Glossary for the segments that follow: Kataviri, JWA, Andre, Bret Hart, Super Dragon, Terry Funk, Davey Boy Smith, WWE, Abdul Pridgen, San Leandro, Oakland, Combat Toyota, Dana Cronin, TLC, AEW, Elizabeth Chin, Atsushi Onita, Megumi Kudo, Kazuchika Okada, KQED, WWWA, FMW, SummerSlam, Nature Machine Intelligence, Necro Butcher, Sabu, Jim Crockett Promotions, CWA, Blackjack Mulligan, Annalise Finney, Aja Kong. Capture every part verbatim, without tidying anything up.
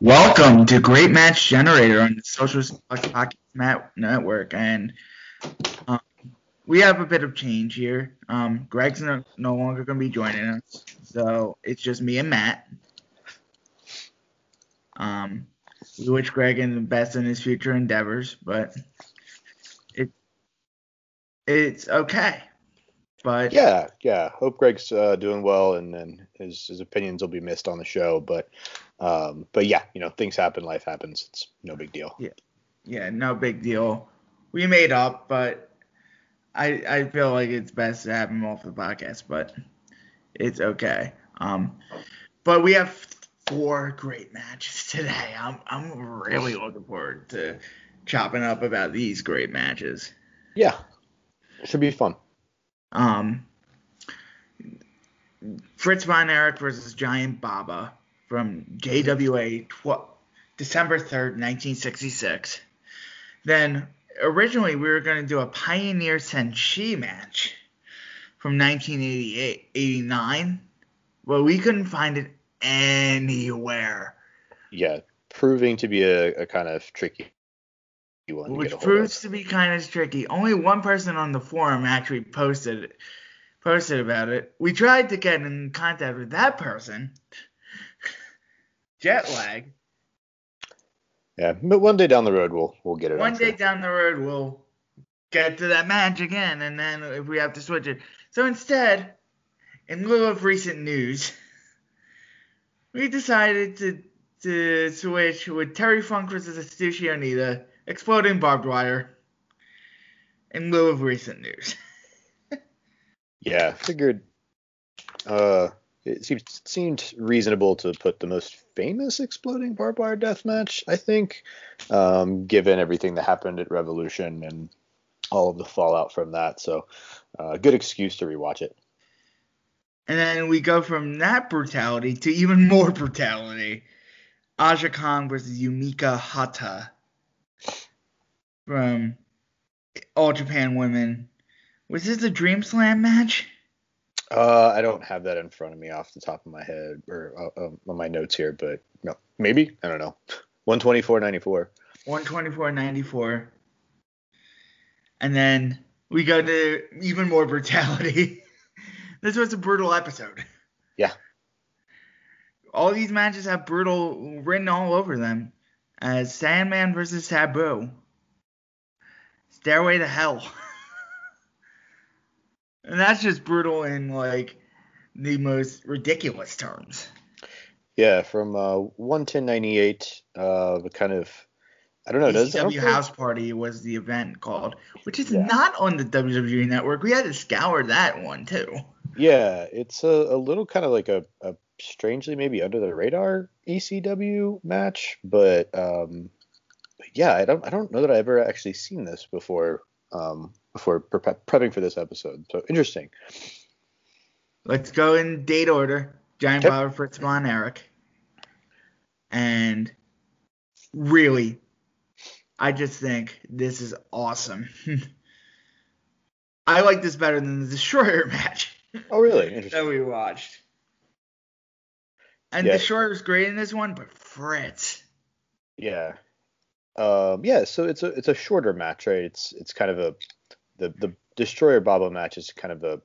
Welcome to Great Match Generator on the Social Pocket Network, and um, we have a bit of change here. Um, Greg's no, no longer going to be joining us, so it's just me and Matt. Um, we wish Greg the best in his future endeavors, but it it's okay. But yeah, yeah. Hope Greg's uh, doing well, and, and his his opinions will be missed on the show, but. Um, but yeah, you know, things happen, life happens. It's no big deal. Yeah. Yeah. No big deal. We made up, but I, I feel like it's best to have him off the podcast, but it's okay. Um, but we have four great matches today. I'm, I'm really looking forward to chopping up about these great matches. Yeah. It should be fun. Um, Fritz Von Erich versus Giant Baba. From J W A, December third, nineteen sixty-six. Then, originally, we were going to do a Pioneer Senshi match from nineteen eighty-eight eighty-nine, but we couldn't find it anywhere. Yeah, proving to be a, a kind of tricky one. Which to proves to be kind of tricky. Only one person on the forum actually posted, posted about it. We tried to get in contact with that person. Jet lag. Yeah, but one day down the road we'll we'll get it. One day down the road we'll get to that match again, and then if we have to switch it. So instead, in lieu of recent news, we decided to to switch with Terry Funk versus Atsushi Onita, exploding barbed wire. In lieu of recent news. Yeah, figured. Uh. It seemed, seemed reasonable to put the most famous exploding barbed wire death match, I think, um, given everything that happened at Revolution and all of the fallout from that. So a uh, good excuse to rewatch it. And then we go from that brutality to even more brutality. Aja Kong versus Yumika Hotta from All Japan Women. Was this a Dream Slam match? Uh, I don't have that in front of me off the top of my head or uh, um, on my notes here, but no, maybe, I don't know. one twenty-four ninety-four one twenty-four ninety-four And then we go to even more brutality. This was a brutal episode. Yeah. All these matches have brutal written all over them. Uh, Sandman versus Sabu. Stairway to Hell. And that's just brutal in, like, the most ridiculous terms. Yeah, from uh, one ten ninety-eight, uh, the kind of, I don't know. E C W House Party was the event called, which is yeah. not on the W W E Network. We had to scour that one, too. Yeah, it's a, a little kind of like a, a strangely maybe under the radar E C W match. But, um, but yeah, I don't I don't know that I've ever actually seen this before. Um before pre- prepping for this episode. So interesting. Let's go in date order. Giant yep. Baba, Fritz Von Erich. And really, I just think this is awesome. I like this better than the Destroyer match. Oh, really? Interesting. That we watched. And yeah. Destroyer was great in this one, but Fritz. Yeah. Um, yeah, so it's a it's a shorter match, right? It's it's kind of a the the Destroyer Baba match is kind of a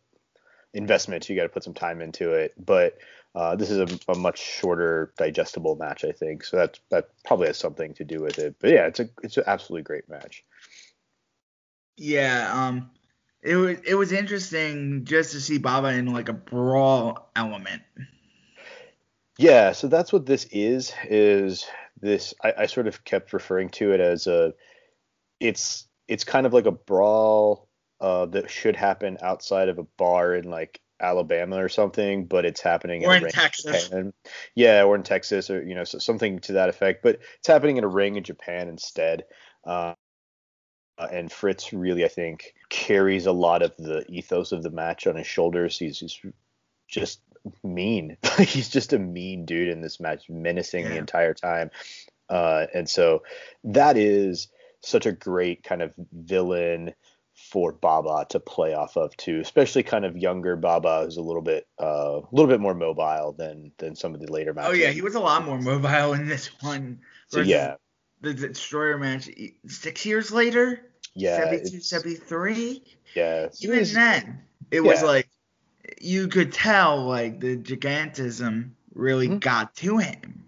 investment. You got to put some time into it. But uh, this is a, a much shorter, digestible match, I think. So that that probably has something to do with it. But yeah, it's a it's an absolutely great match. Yeah, um, it was it was interesting just to see Baba in like a brawl element. Yeah, so that's what this is. Is this? I, I sort of kept referring to it as a. It's it's kind of like a brawl. Uh, that should happen outside of a bar in like Alabama or something, but it's happening or in, in Texas. Japan. Yeah, or in Texas, or you know, so something to that effect. But it's happening in a ring in Japan instead. Uh, and Fritz really, I think, carries a lot of the ethos of the match on his shoulders. He's, he's just mean. He's just a mean dude in this match, menacing yeah. the entire time. Uh, and so that is such a great kind of villain for Baba to play off of too, especially kind of younger Baba, who's a little bit uh, a little bit more mobile than than some of the later matches. Oh yeah, he was a lot more mobile in this one. So yeah, the Destroyer match six years later. Yeah, seventy-two, seventy-three. Yeah, even was, then it yeah. was like you could tell like the gigantism really mm-hmm. got to him.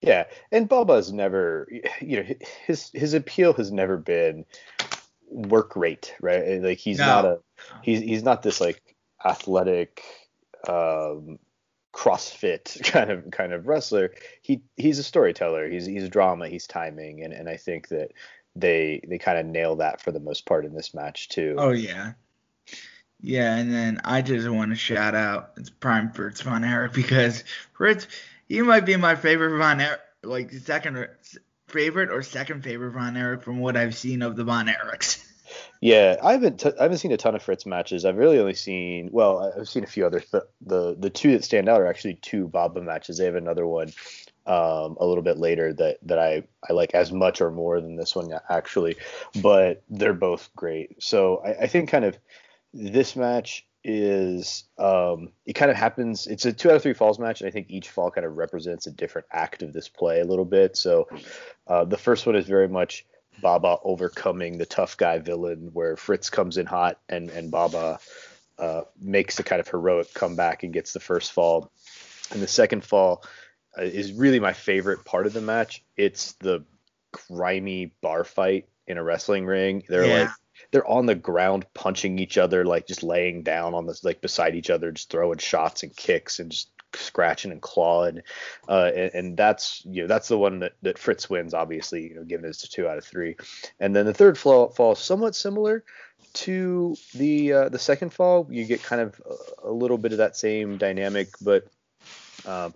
Yeah, and Baba's never, you know, his his appeal has never been work rate, right? Like he's no. not a he's he's not this like athletic um CrossFit kind of kind of wrestler. He he's a storyteller, he's he's drama, he's timing, and and I think that they they kind of nail that for the most part in this match too. Oh yeah. Yeah, and then I just want to shout out it's prime Fritz Von Erich, because Fritz, you might be my favorite Von Erich, like second or favorite or second favorite Von Erich from what I've seen of the Von Erichs. Yeah, I haven't t- I haven't seen a ton of Fritz matches. I've really only seen, well, I've seen a few others, but the the two that stand out are actually two Baba matches. They have another one um, a little bit later that that I I like as much or more than this one actually, but they're both great. So I, I think kind of this match is um it kind of happens, it's a two out of three falls match, and I think each fall kind of represents a different act of this play a little bit. So uh the first one is very much Baba overcoming the tough guy villain, where Fritz comes in hot and and Baba uh makes the kind of heroic comeback and gets the first fall. And the second fall uh, is really my favorite part of the match. It's the grimy bar fight in a wrestling ring. They're yeah. like they're on the ground punching each other, like just laying down on this, like beside each other, just throwing shots and kicks and just scratching and clawing. Uh, and, and that's, you know, that's the one that, that Fritz wins, obviously, you know, given it's a two out of three. And then the third fall falls somewhat similar to the, uh, the second fall. You get kind of a, a little bit of that same dynamic, but, um,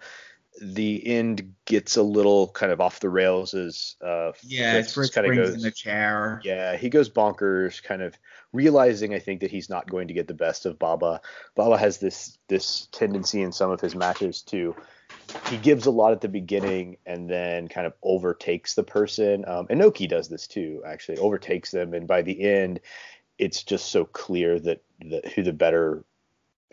the end gets a little kind of off the rails as uh yeah Fritz Fritz kind of goes in the chair. Yeah, he goes bonkers, kind of realizing I think that he's not going to get the best of Baba. Baba has this this tendency in some of his matches to, he gives a lot at the beginning and then kind of overtakes the person. Um Inoki does this too, actually, overtakes them, and by the end it's just so clear that, that who the better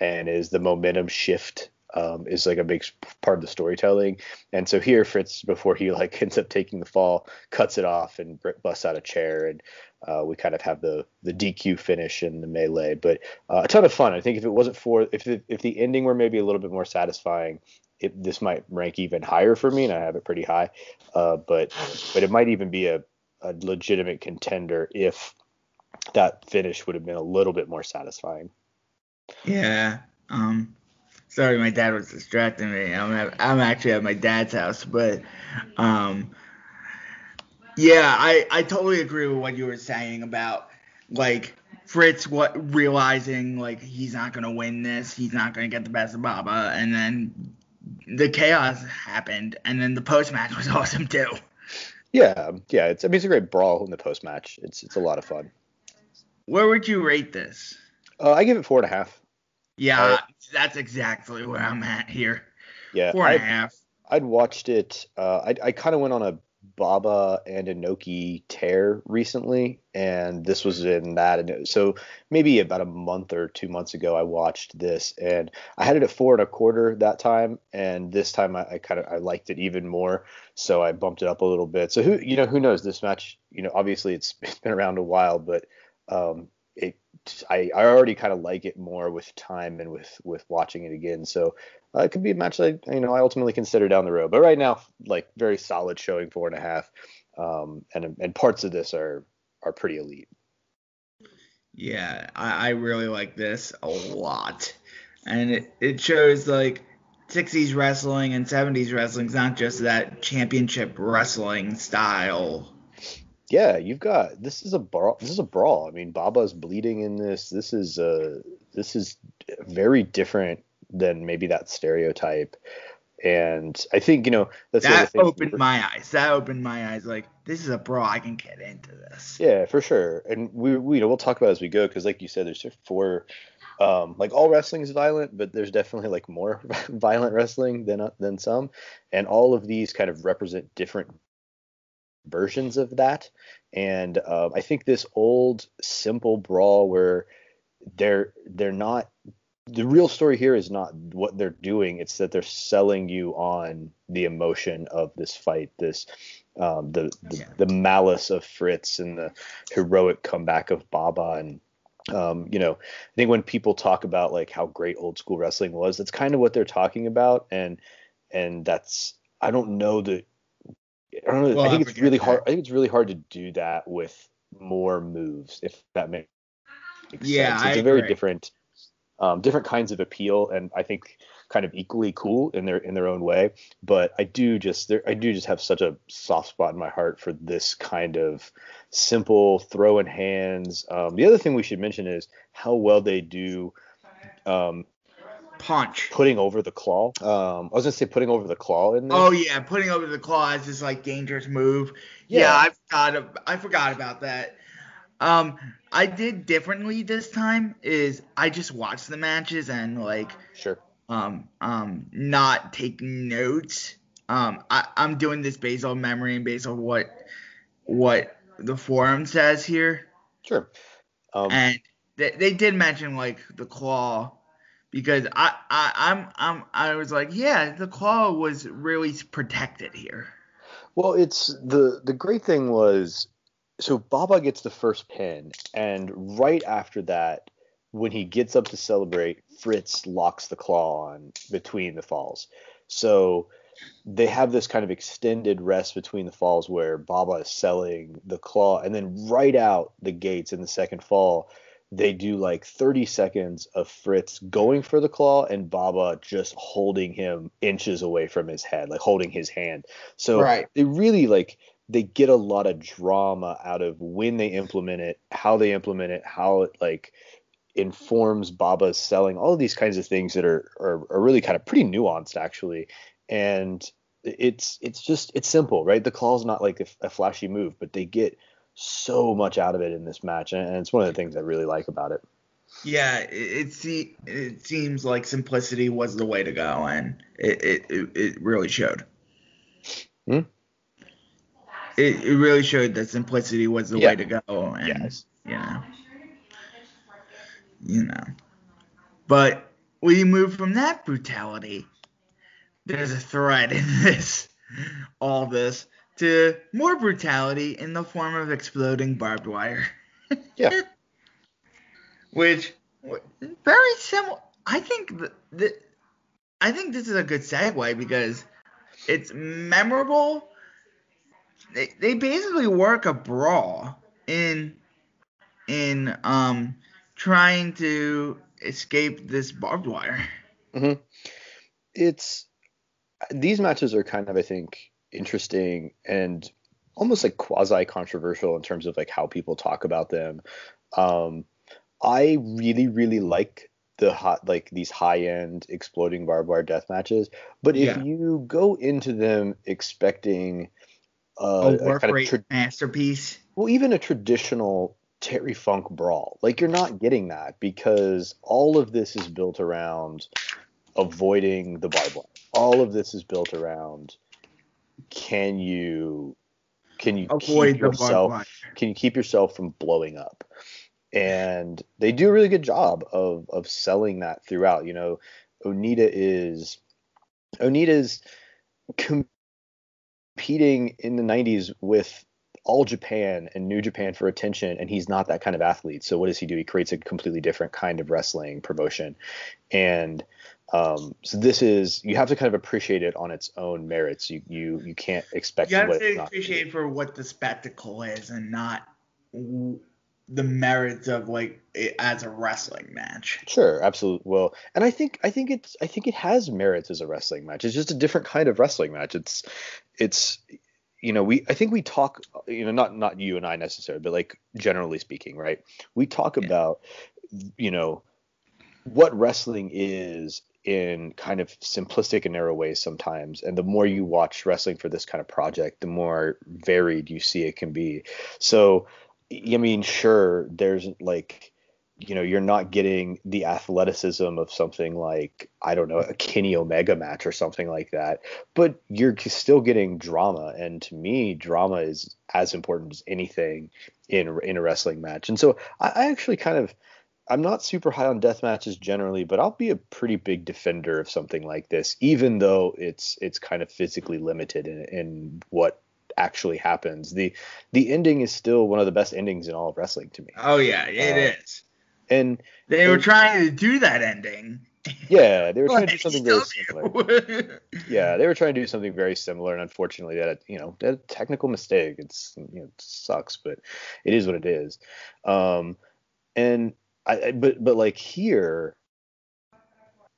man is. The momentum shift Um, is like a big part of the storytelling. And so here Fritz, before he like ends up taking the fall, cuts it off and busts out a chair, and uh, we kind of have the the D Q finish and the melee. But uh, a ton of fun. I think if it wasn't for if the, if the ending were maybe a little bit more satisfying, it, this might rank even higher for me, and I have it pretty high. Uh, but but it might even be a, a legitimate contender if that finish would have been a little bit more satisfying. Yeah. Um. Sorry, my dad was distracting me. I'm at, I'm actually at my dad's house, but um, yeah, I, I totally agree with what you were saying about like Fritz what realizing like he's not gonna win this, he's not gonna get the best of Baba, and then the chaos happened, and then the post match was awesome too. Yeah, yeah, it's I mean it's a great brawl in the post match. It's it's a lot of fun. Where would you rate this? Uh, I give it four and a half. Yeah, uh, that's exactly where I'm at here. Yeah, four and I'd, a half. I'd watched it. Uh, I I kind of went on a Baba and Inoki tear recently, and this was in that. And so maybe about a month or two months ago, I watched this, and I had it at four and a quarter that time, and this time I, I kind of I liked it even more, so I bumped it up a little bit. So who you know who knows this match? You know, obviously it's, it's been around a while, but um, it I, I already kind of like it more with time and with, with watching it again. So uh, it could be a match that, you know, I ultimately consider down the road. But right now, like, very solid showing, four and a half. Um, and and parts of this are, are pretty elite. Yeah, I, I really like this a lot. And it, it shows, like, sixties wrestling and seventies wrestling is not just that championship wrestling style. Yeah, you've got this is a brawl. This is a brawl. I mean, Baba's bleeding in this. This is uh this is very different than maybe that stereotype. And I think, you know, that's that opened for, my eyes. That opened my eyes. Like, this is a brawl. I can get into this. Yeah, for sure. And we we you know, we'll talk about it as we go, because like you said, there's four. Um, like, all wrestling is violent, but there's definitely like more violent wrestling than uh, than some, and all of these kind of represent different versions of that. And uh, I think this old simple brawl where they're they're not the real story here is not what they're doing. It's that they're selling you on the emotion of this fight, this um, the the, yeah. the malice of Fritz and the heroic comeback of Baba. And Um, you know, I think when people talk about like how great old school wrestling was, that's kind of what they're talking about. And, and that's, I don't know that, I don't know, well, I think I it's really that. hard. I think it's really hard to do that with more moves, if that makes yeah, sense. It's I a very agree. different, um, different kinds of appeal. And I think kind of equally cool in their, in their own way. But I do just, there, I do just have such a soft spot in my heart for this kind of simple throw in hands. Um, the other thing we should mention is how well they do um, punch putting over the claw. Um, I was gonna say putting over the claw in there. Oh yeah, putting over the claw is this like dangerous move. Yeah, yeah I forgot. Of, I forgot about that. Um, I did differently this time. Is I just watched the matches and like sure. Um, um, not taking notes. Um, I, I'm doing this based on memory and based on what what. the forum says here. Sure. Um, and they, they did mention like the claw, because I, I I'm I'm I was like, yeah, the claw was really protected here. Well, it's the the great thing was, so Baba gets the first pin, and right after that, when he gets up to celebrate, Fritz locks the claw on between the falls. So they have this kind of extended rest between the falls where Baba is selling the claw, and then right out the gates in the second fall, they do like thirty seconds of Fritz going for the claw and Baba just holding him inches away from his head, like holding his hand. So right. they really like they get a lot of drama out of when they implement it, how they implement it, how it like informs Baba's selling, all of these kinds of things that are are, are really kind of pretty nuanced actually. And it's it's just it's simple, right? The claw's not like a, a flashy move, but they get so much out of it in this match, and it's one of the things I really like about it. Yeah, it it, it seems like simplicity was the way to go, and it it, it really showed. Hmm? It it really showed that simplicity was the yeah. way to go, and yes. you know, you know. But we move from that brutality. There's a thread in this, all this, to more brutality in the form of exploding barbed wire. Yeah. Which, very similar. I think the, the, I think this is a good segue because it's memorable. They they basically work a brawl in in um trying to escape this barbed wire. Mm-hmm. It's. These matches are kind of, I think, interesting and almost like quasi-controversial in terms of like how people talk about them. Um, I really, really like the hot, like these high-end exploding barbed wire death matches. But if yeah. you go into them expecting uh, a work a kind rate of tra- masterpiece, well, even a traditional Terry Funk brawl, like you're not getting that because all of this is built around avoiding the barbed wire. All of this is built around can you can you Avoid keep yourself can you keep yourself from blowing up? And they do a really good job of of selling that throughout. You know, Onita is Onita's competing in the nineties with All Japan and New Japan for attention, and he's not that kind of athlete. So what does he do? He creates a completely different kind of wrestling promotion. And um, so this is, you have to kind of appreciate it on its own merits. You you, you can't expect. You have what to appreciate for what the spectacle is and not w- the merits of like it as a wrestling match. Sure, absolutely. Well, and I think I think it's I think it has merits as a wrestling match. It's just a different kind of wrestling match. It's it's. You know, we I think we talk, you know, not not you and I necessarily, but like generally speaking, right? We talk yeah. about, you know, what wrestling is in kind of simplistic and narrow ways sometimes. And the more you watch wrestling for this kind of project, the more varied you see it can be. So, I mean, sure, there's like, you know, you're not getting the athleticism of something like, I don't know, a Kenny Omega match or something like that, but you're still getting drama. And to me, drama is as important as anything in in a wrestling match. And so I, I actually kind of, I'm not super high on death matches generally, but I'll be a pretty big defender of something like this, even though it's it's kind of physically limited in, in what actually happens. The the ending is still one of the best endings in all of wrestling to me. Oh, yeah, it uh, is. And they and, were trying to do that ending. Yeah, they were trying to do something very similar. Yeah, they were trying to do something very similar, and unfortunately, that you know, that a technical mistake. It's you know, it sucks, but it is what it is. Um, and I, I, but but like here,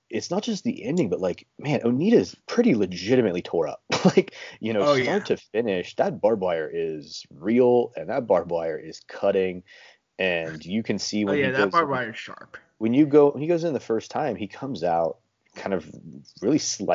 it's not just the ending, but like, man, Onita's pretty legitimately tore up. Like, you know, oh, start yeah. to finish, that barbed wire is real, and that barbed wire is cutting. And you can see when oh, yeah, he that barbed wire is sharp. When you go, when he goes in the first time, he comes out kind of really sliced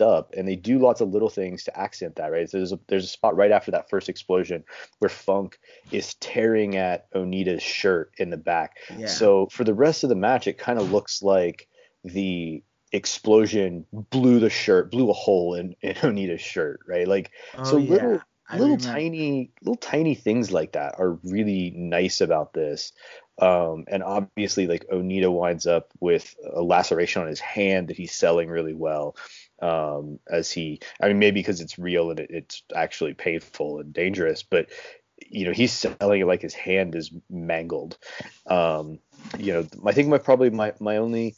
up, and they do lots of little things to accent that, right? So there's a there's a spot right after that first explosion where Funk is tearing at Onita's shirt in the back. Yeah. So for the rest of the match, it kind of looks like the explosion blew the shirt, blew a hole in, in Onita's shirt, right? Like oh, so yeah. little. I little remember. tiny little tiny things like that are really nice about this. Um, and obviously, like, Onita winds up with a laceration on his hand that he's selling really well. Um, as he, I mean, maybe because it's real and it, it's actually painful and dangerous, but, you know, he's selling it like his hand is mangled. Um, you know, I think my probably my, my only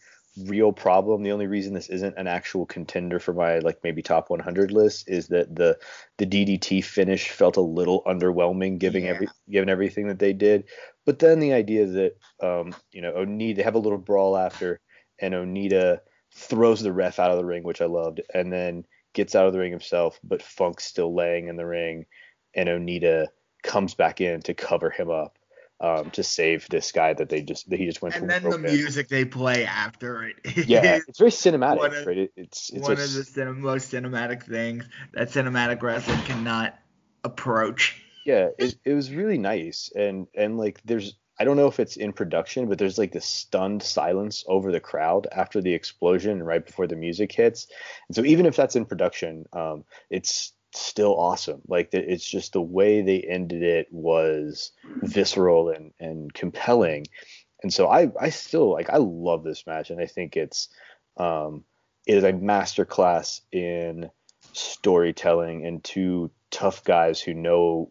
real problem, the only reason this isn't an actual contender for my like maybe top one hundred list, is that the the D D T finish felt a little underwhelming given yeah. every given everything that they did. But then the idea that um you know Onita, they have a little brawl after, and Onita throws the ref out of the ring, which I loved, and then gets out of the ring himself, but Funk's still laying in the ring, and Onita comes back in to cover him up. Um, to save this guy that they just that he just went and from. And then the music in. They play after it. Yeah, it's very cinematic. One of, right? it, it's, it's one of the cin- most cinematic things that cinematic wrestling cannot approach. Yeah, it, it was really nice, and and like there's I don't know if it's in production, but there's like this stunned silence over the crowd after the explosion right before the music hits, and so even if that's in production, um, it's still awesome. Like it's just the way they ended it was visceral and and compelling, and so I I still like I love this match, and I think it's um it is a masterclass in storytelling and two tough guys who know.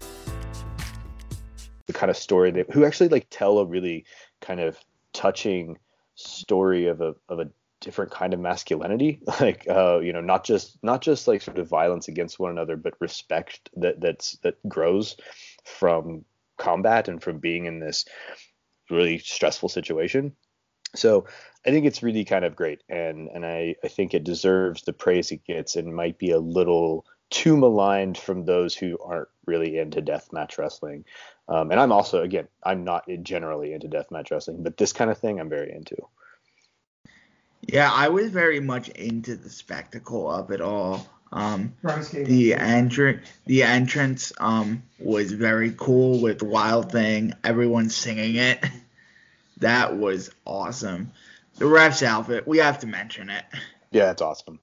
the kind of story that who actually like tell a really kind of touching story of a of a different kind of masculinity, like uh you know not just not just like sort of violence against one another, but respect that that's that grows from combat and from being in this really stressful situation. So I think it's really kind of great, and and I, I think it deserves the praise it gets and might be a little too maligned from those who aren't really into deathmatch wrestling. Um, and I'm also, again, I'm not generally into deathmatch wrestling, but this kind of thing I'm very into. Yeah, I was very much into the spectacle of it all. Um, the entrance, the entrance um, was very cool with Wild Thing, everyone singing it. That was awesome. The ref's outfit, we have to mention it. Yeah, it's awesome.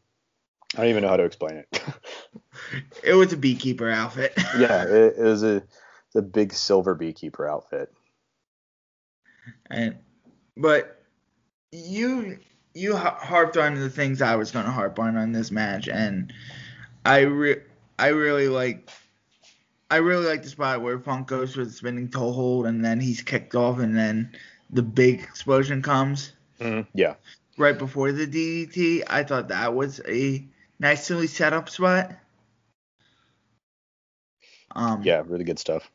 I don't even know how to explain it. It was a beekeeper outfit. Yeah, it, it was a, a big silver beekeeper outfit. And but you you harped on the things I was going to harp on on this match, and I re- I really like. I really like the spot where Funk goes for the spinning toe hold, and then he's kicked off, and then the big explosion comes. Mm-hmm. Yeah. Right before the D D T. I thought that was a nicely set up spot. Um, yeah, really good stuff.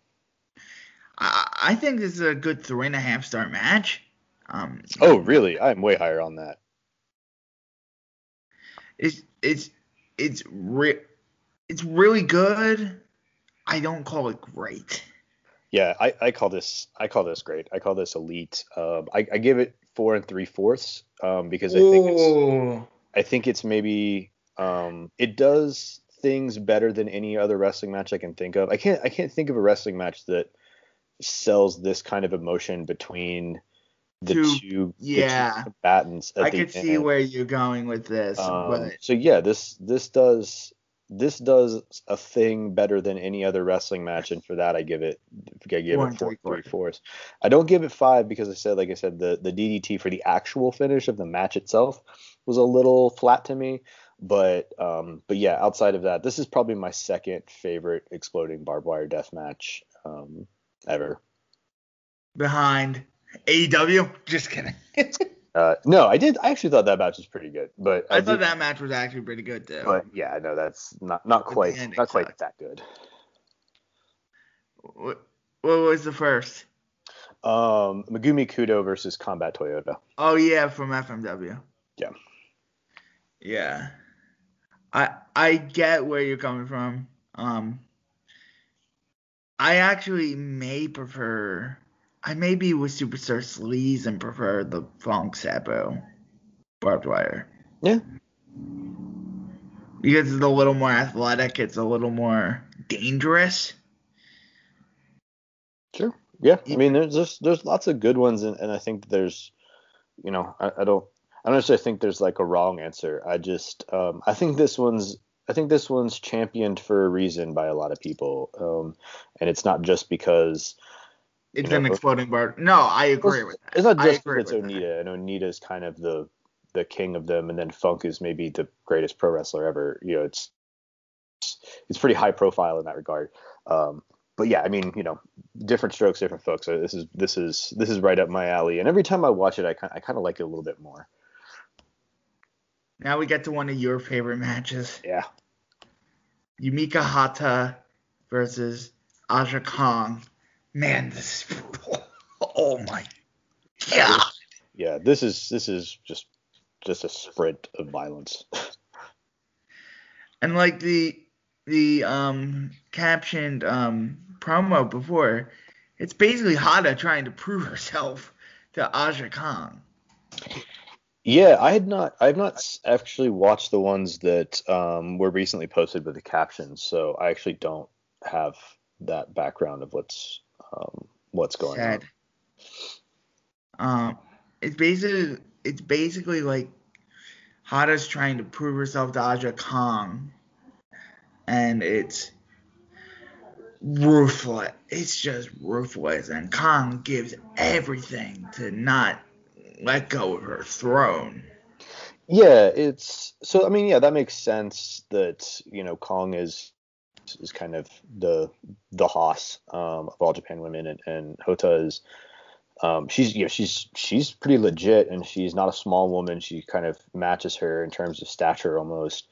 I, I think this is a good three and a half star match. Um, oh, really? I'm way higher on that. It's it's it's re- it's really good. I don't call it great. Yeah, I, I call this I call this great. I call this elite. Um, I, I give it four and three fourths um, because I think it's, I think it's maybe um, it does things better than any other wrestling match I can think of. I can't I can't think of a wrestling match that sells this kind of emotion between the two, two yeah the two combatants. At I the could end. see where you're going with this. Um, but. So yeah, this this does. This does a thing better than any other wrestling match, and for that I give it I give One, it four, three, four. three fours. I don't give it five because I said, like I said, the, the D D T for the actual finish of the match itself was a little flat to me. But um, but yeah, outside of that, this is probably my second favorite exploding barbed wire death match um, ever. Behind A E W? Just kidding. Uh, no, I did. I actually thought that match was pretty good, but I, I thought did, that match was actually pretty good too. But yeah, no, that's not not but quite not quite sucked. that good. What, what was the first? Um, Megumi Kudo versus Combat Toyota. Oh yeah, from F M W. Yeah. Yeah. I I get where you're coming from. Um, I actually may prefer. I may be with Superstar Sleaze and prefer the Funk Sabu barbed wire. Yeah. Because it's a little more athletic. It's a little more dangerous. Sure. Yeah. I mean, there's there's, there's lots of good ones, and, and I think there's, you know, I, I don't I don't necessarily think there's like a wrong answer. I just um, I think this one's. I think this one's championed for a reason by a lot of people, um, and it's not just because. It's you an know, exploding bar. No, I agree with that. It's not just because it's Onita, that. and Onita's kind of the the king of them, and then Funk is maybe the greatest pro wrestler ever. You know, it's it's pretty high profile in that regard. Um, but yeah, I mean, you know, different strokes, different folks. So this is this is this is right up my alley. And every time I watch it, I kind I kind of like it a little bit more. Now we get to one of your favorite matches. Yeah. Yumika Hotta versus Aja Kong. Man, this is brutal. Oh my god. Yeah, this is this is just just a sprint of violence. And like the the um captioned um promo before, it's basically Hotta trying to prove herself to Aja Kong. Yeah, I had not I have not actually watched the ones that um were recently posted with the captions, so I actually don't have that background of what's Um, what's going Sad. on. Um, it's basically it's basically like Hotta's trying to prove herself to Aja Kong, and it's ruthless. It's just ruthless, and Kong gives everything to not let go of her throne. Yeah, it's so. I mean, yeah, that makes sense. That you know, Kong is. is kind of the the hoss um, of All Japan women, and, and Hotta is um, she's you know she's she's pretty legit, and she's not a small woman. She kind of matches her in terms of stature almost.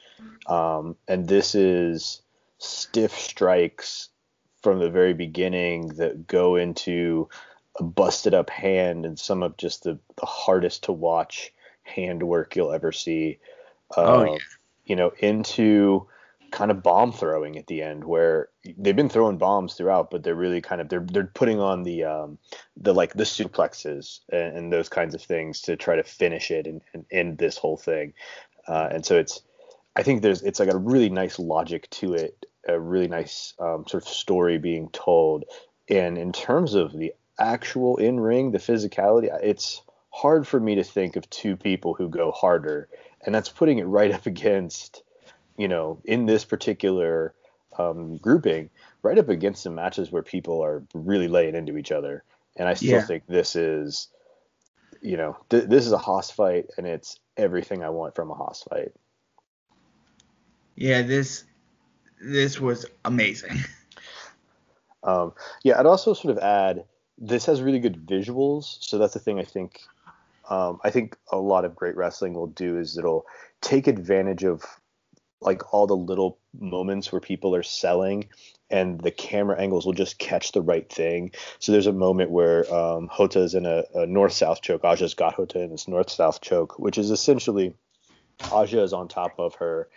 Um, and this is stiff strikes from the very beginning that go into a busted up hand and some of just the, the hardest to watch hand work you'll ever see. Um, oh, yeah. You know, into kind of bomb throwing at the end, where they've been throwing bombs throughout, but they're really kind of they're they're putting on the um the like the suplexes and, and those kinds of things to try to finish it and, and end this whole thing. Uh, and so it's I think there's it's like a really nice logic to it, a really nice um, sort of story being told. And in terms of the actual in ring, the physicality, it's hard for me to think of two people who go harder, and that's putting it right up against, you know, in this particular um, grouping, right up against some matches where people are really laying into each other. And I still yeah. think this is, you know, th- this is a hoss fight, and it's everything I want from a hoss fight. Yeah, this this was amazing. um, yeah, I'd also sort of add, this has really good visuals, so that's the thing I think. Um, I think a lot of great wrestling will do is it'll take advantage of like all the little moments where people are selling, and the camera angles will just catch the right thing. So there's a moment where um, Hota's in a, a north-south choke. Aja's got Hotta in this north-south choke, which is essentially Aja is on top of her,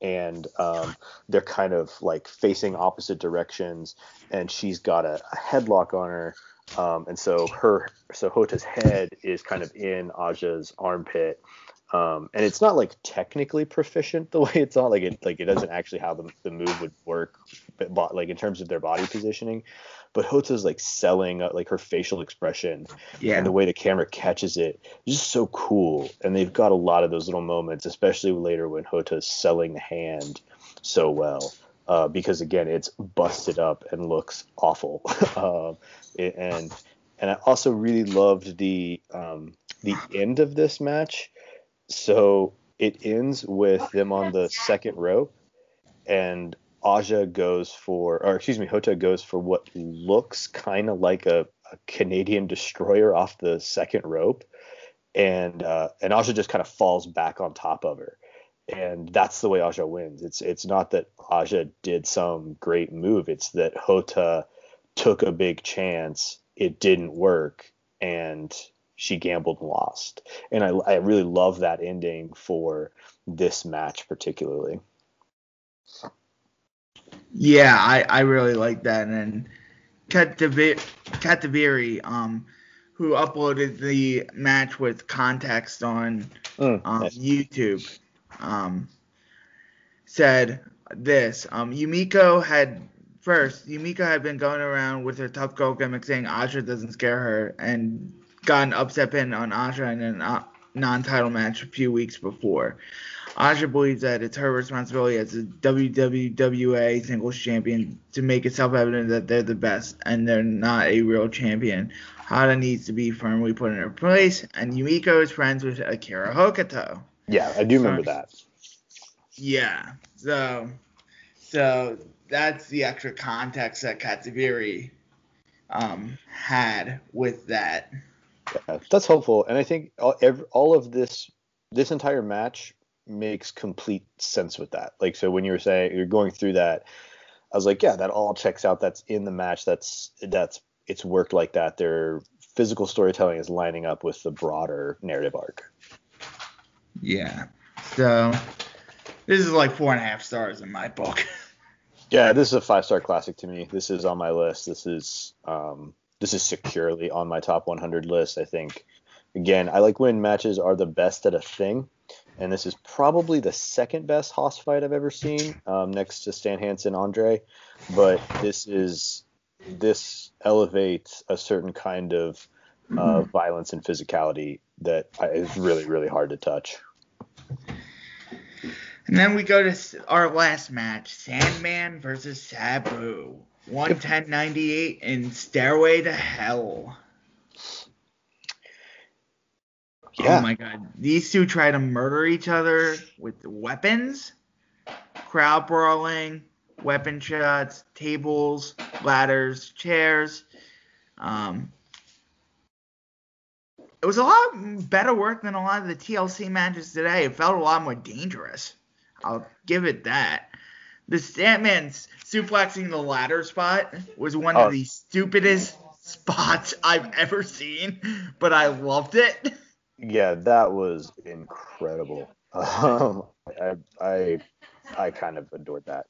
and um, they're kind of like facing opposite directions, and she's got a, a headlock on her. Um, and so her, so Hota's head is kind of in Aja's armpit. Um, and it's not like technically proficient the way it's not like it, like it doesn't actually how the, the move would work, but like in terms of their body positioning, but Hota's like selling uh, like her facial expression yeah. and the way the camera catches it is just so cool. And they've got a lot of those little moments, especially later when Hota's selling the hand so well. Uh, because again, it's busted up and looks awful. uh, and and I also really loved the um, the end of this match. So it ends with them on the second rope, and Aja goes for, or excuse me, Hotta goes for what looks kind of like a, a Canadian destroyer off the second rope, and uh, and Aja just kind of falls back on top of her. And that's the way Aja wins. It's it's not that Aja did some great move. It's that Hotta took a big chance. It didn't work, and she gambled and lost. And I, I really love that ending for this match particularly. Yeah, I, I really like that. And Kataviri, um, who uploaded the match with context on mm, um, nice. YouTube, Um, said this. Um, Yumiko had first. Yumiko had been going around with her tough girl gimmick, saying Aja doesn't scare her, and got an upset pin on Aja in a uh, non-title match a few weeks before. Aja believes that it's her responsibility as a W W W A singles champion to make it self-evident that they're the best and they're not a real champion. Hotta needs to be firmly put in her place, and Yumiko is friends with Akira Hokuto. Yeah, I do remember so, that. Yeah, so so that's the extra context that Kataviri um, had with that. Yeah, that's helpful, and I think all, every, all of this, this entire match makes complete sense with that. Like, so when you were saying you're going through that, I was like, yeah, that all checks out. That's in the match. That's that's it's worked like that. Their physical storytelling is lining up with the broader narrative arc. Yeah, so this is like four and a half stars in my book. Yeah, this is a five-star classic to me. This is on my list. This is um, this is securely on my top one hundred list, I think. Again, I like when matches are the best at a thing, and this is probably the second best hoss fight I've ever seen, um, next to Stan Hansen, Andre. But this is this elevates a certain kind of uh, mm-hmm. violence and physicality that is really, really hard to touch. And then we go to our last match, Sandman versus Sabu, one ten ninety-eight in Stairway to Hell. Yeah. Oh my God, these two try to murder each other with weapons, crowd brawling, weapon shots, tables, ladders, chairs. Um, it was a lot better work than a lot of the T L C matches today. It felt a lot more dangerous. I'll give it that. The Sandman suplexing the ladder spot was one oh. of the stupidest spots I've ever seen, but I loved it. Yeah, that was incredible. Um, I I I kind of adored that.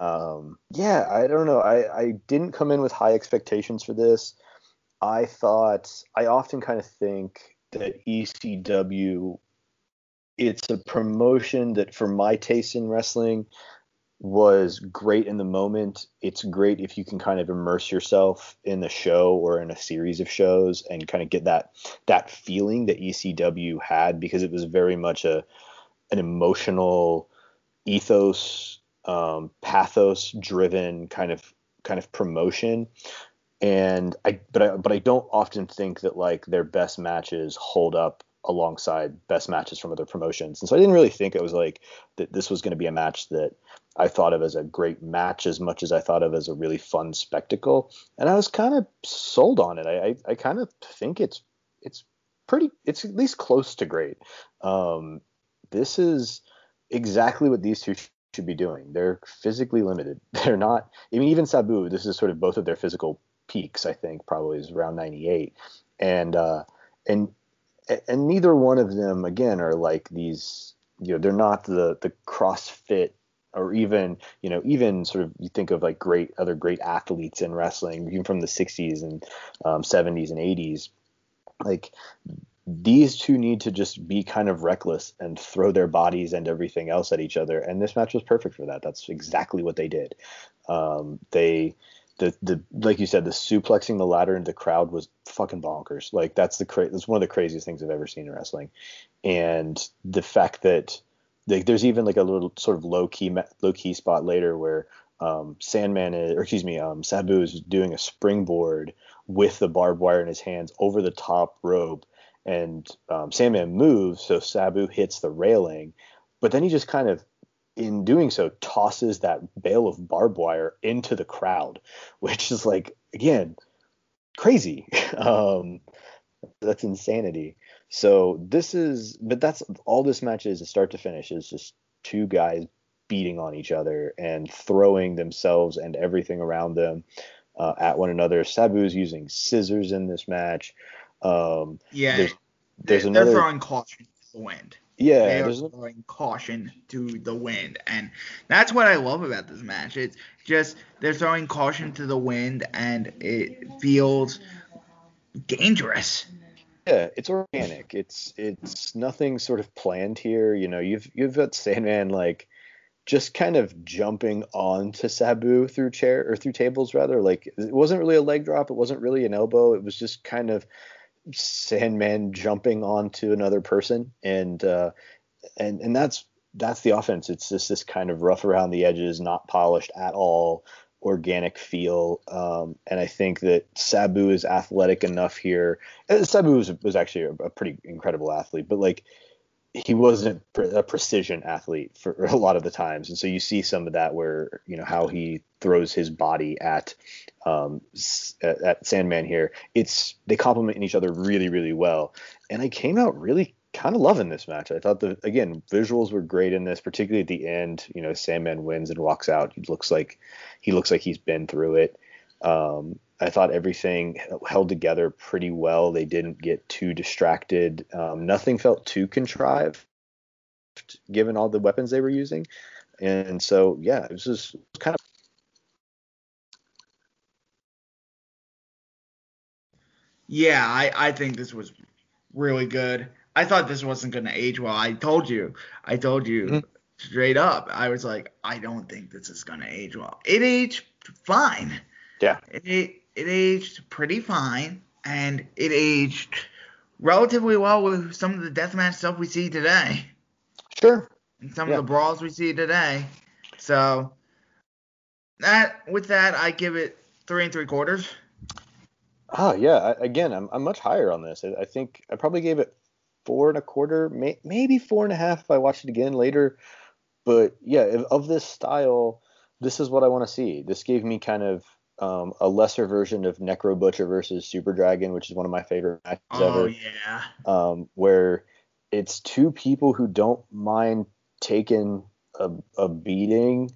Um, yeah, I don't know. I, I didn't come in with high expectations for this. I thought I often kind of think that E C W, it's a promotion that for my taste in wrestling was great in the moment. It's great if you can kind of immerse yourself in the show or in a series of shows and kind of get that that feeling that E C W had, because it was very much a an emotional ethos, um, pathos driven kind of kind of promotion. And I but I but I don't often think that like their best matches hold up alongside best matches from other promotions. And so I didn't really think it was like that this was going to be a match that I thought of as a great match as much as I thought of as a really fun spectacle. And I was kind of sold on it. I I, I kind of think it's it's pretty it's at least close to great. Um, this is exactly what these two should be doing. They're physically limited. They're not. I mean, even Sabu. This is sort of both of their physical peaks, I think, probably is around ninety-eight, and uh, and and neither one of them again are like these. You know, they're not the the CrossFit or even you know even sort of you think of like great other great athletes in wrestling, even from the sixties and um, seventies and eighties. Like these two need to just be kind of reckless and throw their bodies and everything else at each other, and this match was perfect for that. That's exactly what they did. Um, they. The, the like you said, the suplexing the ladder into the crowd was fucking bonkers. Like that's the cra- that's one of the craziest things I've ever seen in wrestling, and the fact that like there's even like a little sort of low key low key spot later where um, Sandman is, or excuse me, um, Sabu is doing a springboard with the barbed wire in his hands over the top rope, and um, Sandman moves, so Sabu hits the railing, but then he just kind of, in doing so, tosses that bale of barbed wire into the crowd, which is like, again, crazy. Um, that's insanity. So this is, but that's all this match is, start to finish, is just two guys beating on each other and throwing themselves and everything around them uh, at one another. Sabu's using scissors in this match. Um, yeah, there's, there's they're, another, they're throwing caution to the wind. Yeah, they are throwing caution to the wind, and that's what I love about this match. It's just they're throwing caution to the wind, and it feels dangerous. Yeah, it's organic. It's it's nothing sort of planned here. You know, you've you've got Sandman like just kind of jumping onto Sabu through chair or through tables rather. Like it wasn't really a leg drop. It wasn't really an elbow. It was just kind of Sandman jumping onto another person, and uh and and that's that's the offense. It's just this kind of rough around the edges, not polished at all, organic feel. Um and I think that Sabu is athletic enough here. And Sabu was, was actually a, a pretty incredible athlete, but like he wasn't a precision athlete for a lot of the times. And so you see some of that where, you know, how he throws his body at, um, at, at Sandman here. It's, they complement each other really, really well. And I came out really kind of loving this match. I thought the, again, visuals were great in this, particularly at the end, you know, Sandman wins and walks out. He looks like, he looks like he's been through it. Um, I thought everything held together pretty well. They didn't get too distracted. Um, nothing felt too contrived, given all the weapons they were using. And so, yeah, it was just kind of. Yeah, I, I think this was really good. I thought this wasn't going to age well. I told you. I told you mm-hmm. straight up. I was like, I don't think this is going to age well. It aged fine. Yeah. It, it It aged pretty fine, and it aged relatively well with some of the deathmatch stuff we see today. Sure. And some yeah. of the brawls we see today. So that with that, I give it three and three quarters. Oh, yeah. I, again, I'm I'm much higher on this. I, I think I probably gave it four and a quarter, may, maybe four and a half if I watched it again later. But, yeah, if, of this style, this is what I want to see. This gave me kind of – Um, a lesser version of Necro Butcher versus Super Dragon, which is one of my favorite matches oh, ever. Oh yeah. Um, where it's two people who don't mind taking a, a beating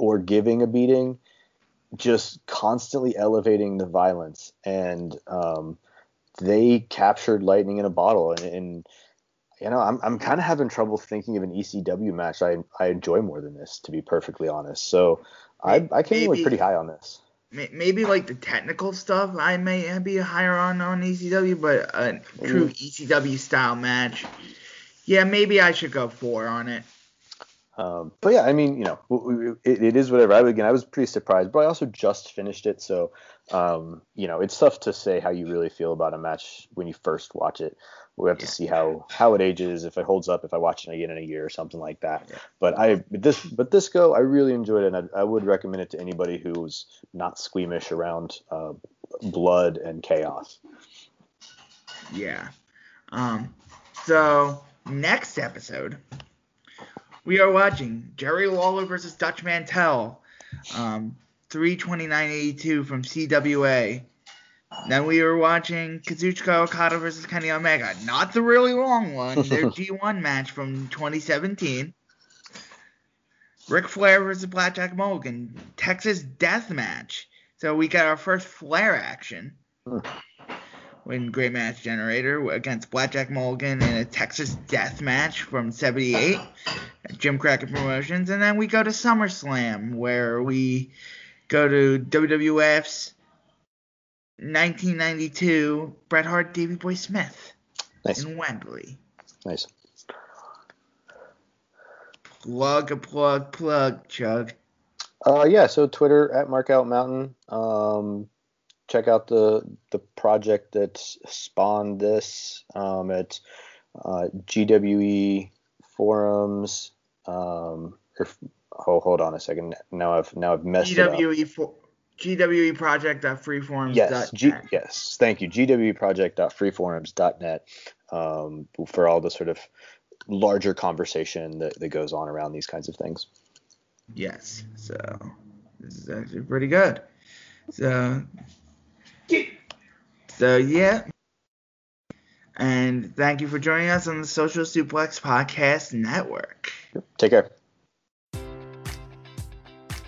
or giving a beating, just constantly elevating the violence. And um, they captured lightning in a bottle. And, and you know, I'm I'm kind of having trouble thinking of an E C W match I I enjoy more than this, to be perfectly honest. So I I came maybe, in pretty high on this. Maybe like the technical stuff I may be higher on on E C W, but a true mm. E C W style match, yeah, maybe I should go four on it. Um, but yeah, I mean, you know, it, it is whatever. I again, I was pretty surprised, but I also just finished it, so um, you know, it's tough to say how you really feel about a match when you first watch it. We have yeah. to see how, how it ages, if it holds up, if I watch it again in a year or something like that. Yeah. But I this but this go, I really enjoyed it, and I, I would recommend it to anybody who's not squeamish around uh, blood and chaos. Yeah. Um. So next episode, we are watching Jerry Lawler versus Dutch Mantell, um, three twenty-nine eighty-two from C W A. Then we are watching Kazuchika Okada versus Kenny Omega. Not the really long one, their G one match from twenty seventeen. Ric Flair versus Blackjack Mulligan, Texas Death Match. So we got our first Flair action. When Great Match Generator against Blackjack Mulligan in a Texas Death Match from seventy-eight at Jim Crockett Promotions. And then we go to SummerSlam, where we go to W W F's nineteen ninety-two Bret Hart, Davey Boy Smith nice. in Wembley. Nice. Plug a plug plug chug. Uh yeah, so Twitter at Markout Mountain. Um. Check out the the project that spawned this um, at uh, G W E forums. Um, or, oh, hold on a second. Now I've now I've messed G W E it up. For, G W E project dot free forums dot net. Yes, G, yes, thank you. G W E project dot free forums dot net um, for all the sort of larger conversation that, that goes on around these kinds of things. Yes, so this is actually pretty good. So. So, yeah, and thank you for joining us on the Social Suplex Podcast Network. Take care.